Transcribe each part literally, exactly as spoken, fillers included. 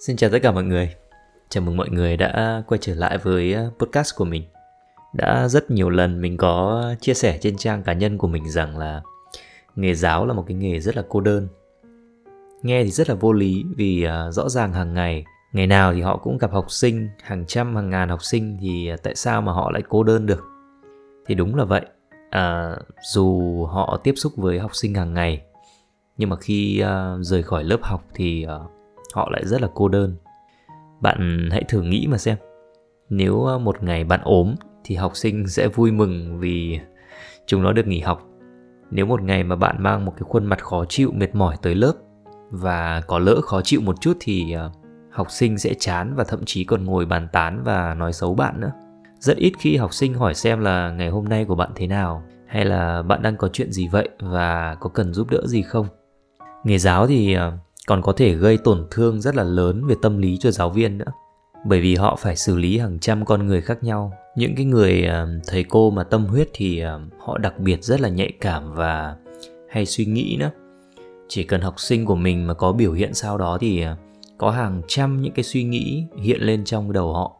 Xin chào tất cả mọi người. Chào mừng mọi người đã quay trở lại với podcast của mình. Đã rất nhiều lần mình có chia sẻ trên trang cá nhân của mình rằng là nghề giáo là một cái nghề rất là cô đơn. Nghe thì rất là vô lý vì rõ ràng hàng ngày, ngày nào thì họ cũng gặp học sinh, hàng trăm, hàng ngàn học sinh, thì tại sao mà họ lại cô đơn được? Thì đúng là vậy. À, dù họ tiếp xúc với học sinh hàng ngày, nhưng mà khi uh, rời khỏi lớp học thì uh, họ lại rất là cô đơn. Bạn hãy thử nghĩ mà xem. Nếu một ngày bạn ốm thì học sinh sẽ vui mừng vì chúng nó được nghỉ học. Nếu một ngày mà bạn mang một cái khuôn mặt khó chịu, mệt mỏi tới lớp và có lỡ khó chịu một chút thì uh, học sinh sẽ chán và thậm chí còn ngồi bàn tán và nói xấu bạn nữa. Rất ít khi học sinh hỏi xem là ngày hôm nay của bạn thế nào, hay là bạn đang có chuyện gì vậy và có cần giúp đỡ gì không. Nghề giáo thì còn có thể gây tổn thương rất là lớn về tâm lý cho giáo viên nữa, bởi vì họ phải xử lý hàng trăm con người khác nhau. Những cái người thầy cô mà tâm huyết thì họ đặc biệt rất là nhạy cảm và hay suy nghĩ nữa. Chỉ cần học sinh của mình mà có biểu hiện sau đó thì có hàng trăm những cái suy nghĩ hiện lên trong đầu họ,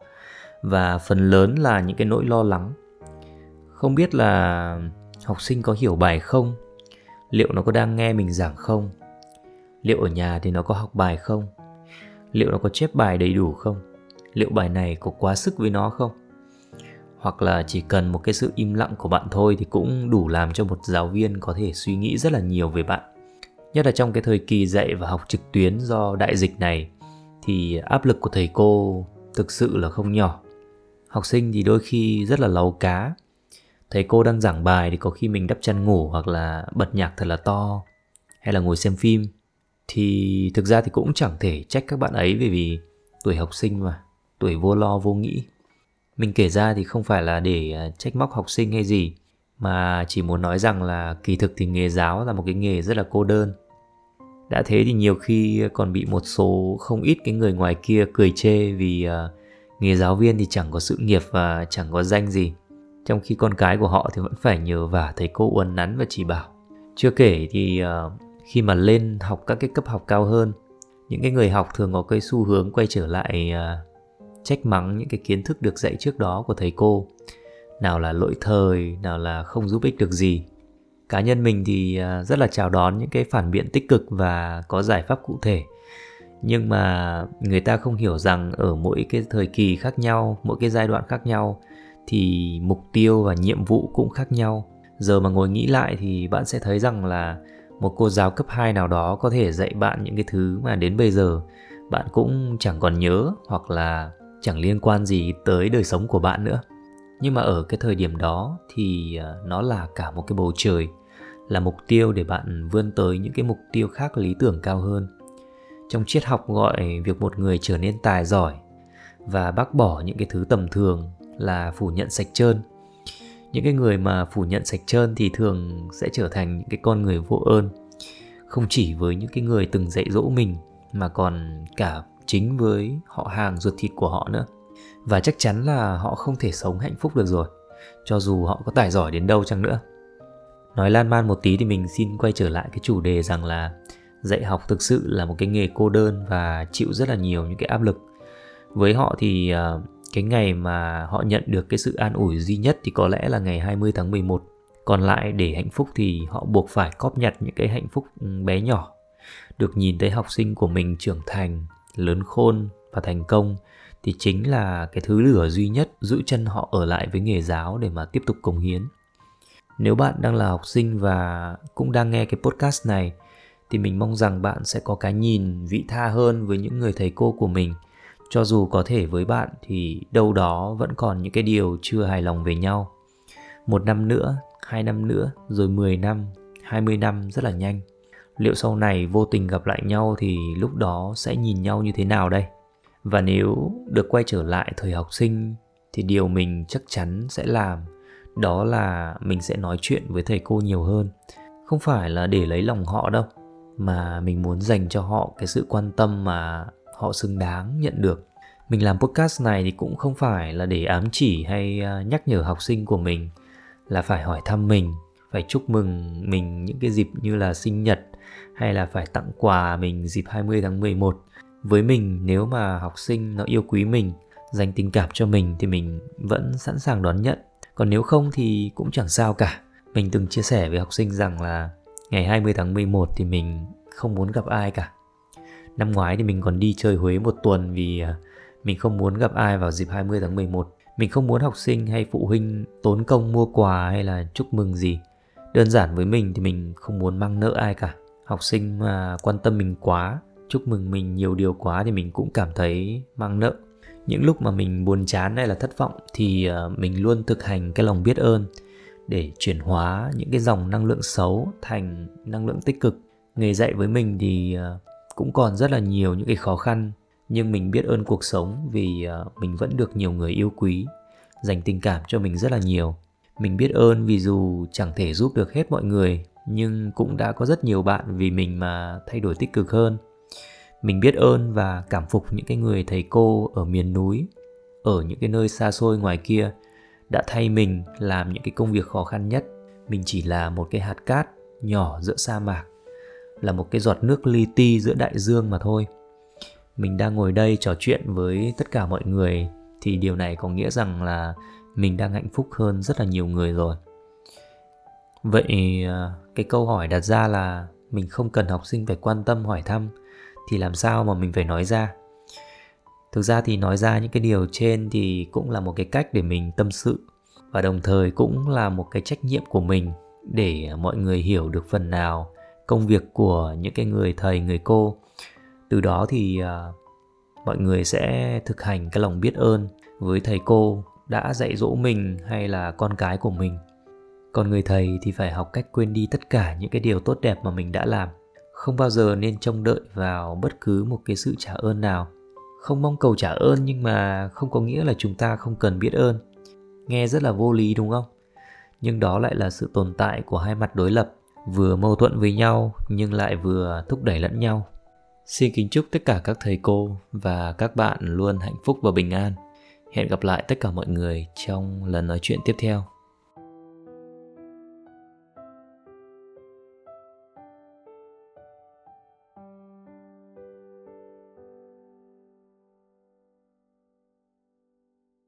và phần lớn là những cái nỗi lo lắng. Không biết là học sinh có hiểu bài không? Liệu nó có đang nghe mình giảng không? Liệu ở nhà thì nó có học bài không? Liệu nó có chép bài đầy đủ không? Liệu bài này có quá sức với nó không? Hoặc là chỉ cần một cái sự im lặng của bạn thôi thì cũng đủ làm cho một giáo viên có thể suy nghĩ rất là nhiều về bạn. Nhất là trong cái thời kỳ dạy và học trực tuyến do đại dịch này thì áp lực của thầy cô thực sự là không nhỏ. Học sinh thì đôi khi rất là láu cá. Thầy cô đang giảng bài thì có khi mình đắp chăn ngủ hoặc là bật nhạc thật là to, hay là ngồi xem phim. Thì thực ra thì cũng chẳng thể trách các bạn ấy, bởi vì tuổi học sinh mà, tuổi vô lo vô nghĩ. Mình kể ra thì không phải là để trách móc học sinh hay gì, mà chỉ muốn nói rằng là kỳ thực thì nghề giáo là một cái nghề rất là cô đơn. Đã thế thì nhiều khi còn bị một số không ít cái người ngoài kia cười chê vì uh, nghề giáo viên thì chẳng có sự nghiệp và chẳng có danh gì, trong khi con cái của họ thì vẫn phải nhờ vả thầy cô uốn nắn và chỉ bảo. Chưa kể thì uh, khi mà lên học các cái cấp học cao hơn, những cái người học thường có cái xu hướng quay trở lại uh, trách mắng những cái kiến thức được dạy trước đó của thầy cô. Nào là lỗi thời, nào là không giúp ích được gì. Cá nhân mình thì rất là chào đón những cái phản biện tích cực và có giải pháp cụ thể. Nhưng mà người ta không hiểu rằng ở mỗi cái thời kỳ khác nhau, mỗi cái giai đoạn khác nhau thì mục tiêu và nhiệm vụ cũng khác nhau. Giờ mà ngồi nghĩ lại thì bạn sẽ thấy rằng là một cô giáo cấp hai nào đó có thể dạy bạn những cái thứ mà đến bây giờ bạn cũng chẳng còn nhớ, hoặc là chẳng liên quan gì tới đời sống của bạn nữa. Nhưng mà ở cái thời điểm đó thì nó là cả một cái bầu trời, là mục tiêu để bạn vươn tới những cái mục tiêu khác lý tưởng cao hơn. Trong triết học gọi việc một người trở nên tài giỏi và bác bỏ những cái thứ tầm thường là phủ nhận sạch trơn. Những cái người mà phủ nhận sạch trơn thì thường sẽ trở thành những cái con người vô ơn, không chỉ với những cái người từng dạy dỗ mình mà còn cả chính với họ hàng ruột thịt của họ nữa. Và chắc chắn là họ không thể sống hạnh phúc được rồi, cho dù họ có tài giỏi đến đâu chăng nữa. Nói lan man một tí thì mình xin quay trở lại cái chủ đề rằng là dạy học thực sự là một cái nghề cô đơn và chịu rất là nhiều những cái áp lực. Với họ thì cái ngày mà họ nhận được cái sự an ủi duy nhất thì có lẽ là ngày hai mươi tháng mười một. Còn lại để hạnh phúc thì họ buộc phải cóp nhặt những cái hạnh phúc bé nhỏ. Được nhìn thấy học sinh của mình trưởng thành, lớn khôn và thành công thì chính là cái thứ lửa duy nhất giữ chân họ ở lại với nghề giáo để mà tiếp tục cống hiến. Nếu bạn đang là học sinh và cũng đang nghe cái podcast này thì mình mong rằng bạn sẽ có cái nhìn vị tha hơn với những người thầy cô của mình, cho dù có thể với bạn thì đâu đó vẫn còn những cái điều chưa hài lòng về nhau. Một năm nữa, hai năm nữa, rồi mười năm, hai mươi năm rất là nhanh. Liệu sau này vô tình gặp lại nhau thì lúc đó sẽ nhìn nhau như thế nào đây? Và nếu được quay trở lại thời học sinh thì điều mình chắc chắn sẽ làm đó là mình sẽ nói chuyện với thầy cô nhiều hơn. Không phải là để lấy lòng họ đâu, mà mình muốn dành cho họ cái sự quan tâm mà họ xứng đáng nhận được. Mình làm podcast này thì cũng không phải là để ám chỉ hay nhắc nhở học sinh của mình là phải hỏi thăm mình, phải chúc mừng mình những cái dịp như là sinh nhật, hay là phải tặng quà mình dịp hai mươi tháng mười một. Với mình, nếu mà học sinh nó yêu quý mình, dành tình cảm cho mình thì mình vẫn sẵn sàng đón nhận. Còn nếu không thì cũng chẳng sao cả. Mình từng chia sẻ với học sinh rằng là ngày hai mươi tháng mười một thì mình không muốn gặp ai cả. Năm ngoái thì mình còn đi chơi Huế một tuần vì mình không muốn gặp ai vào dịp hai mươi tháng mười một. Mình không muốn học sinh hay phụ huynh tốn công mua quà hay là chúc mừng gì. Đơn giản với mình thì mình không muốn mang nợ ai cả. Học sinh mà quan tâm mình quá, chúc mừng mình nhiều điều quá thì mình cũng cảm thấy mang nợ. Những lúc mà mình buồn chán hay là thất vọng thì mình luôn thực hành cái lòng biết ơn để chuyển hóa những cái dòng năng lượng xấu thành năng lượng tích cực. Nghề dạy với mình thì cũng còn rất là nhiều những cái khó khăn, nhưng mình biết ơn cuộc sống vì mình vẫn được nhiều người yêu quý, dành tình cảm cho mình rất là nhiều. Mình biết ơn vì dù chẳng thể giúp được hết mọi người, nhưng cũng đã có rất nhiều bạn vì mình mà thay đổi tích cực hơn. Mình biết ơn và cảm phục những cái người thầy cô ở miền núi, ở những cái nơi xa xôi ngoài kia đã thay mình làm những cái công việc khó khăn nhất. Mình chỉ là một cái hạt cát nhỏ giữa sa mạc, là một cái giọt nước li ti giữa đại dương mà thôi. Mình đang ngồi đây trò chuyện với tất cả mọi người thì điều này có nghĩa rằng là mình đang hạnh phúc hơn rất là nhiều người rồi. Vậy cái câu hỏi đặt ra là mình không cần học sinh phải quan tâm hỏi thăm thì làm sao mà mình phải nói ra? Thực ra thì nói ra những cái điều trên thì cũng là một cái cách để mình tâm sự, và đồng thời cũng là một cái trách nhiệm của mình để mọi người hiểu được phần nào công việc của những cái người thầy, người cô. Từ đó thì uh, mọi người sẽ thực hành cái lòng biết ơn với thầy cô đã dạy dỗ mình hay là con cái của mình. Còn người thầy thì phải học cách quên đi tất cả những cái điều tốt đẹp mà mình đã làm. Không bao giờ nên trông đợi vào bất cứ một cái sự trả ơn nào. Không mong cầu trả ơn, nhưng mà không có nghĩa là chúng ta không cần biết ơn. Nghe rất là vô lý đúng không? Nhưng đó lại là sự tồn tại của hai mặt đối lập, vừa mâu thuẫn với nhau nhưng lại vừa thúc đẩy lẫn nhau. Xin kính chúc tất cả các thầy cô và các bạn luôn hạnh phúc và bình an. Hẹn gặp lại tất cả mọi người trong lần nói chuyện tiếp theo.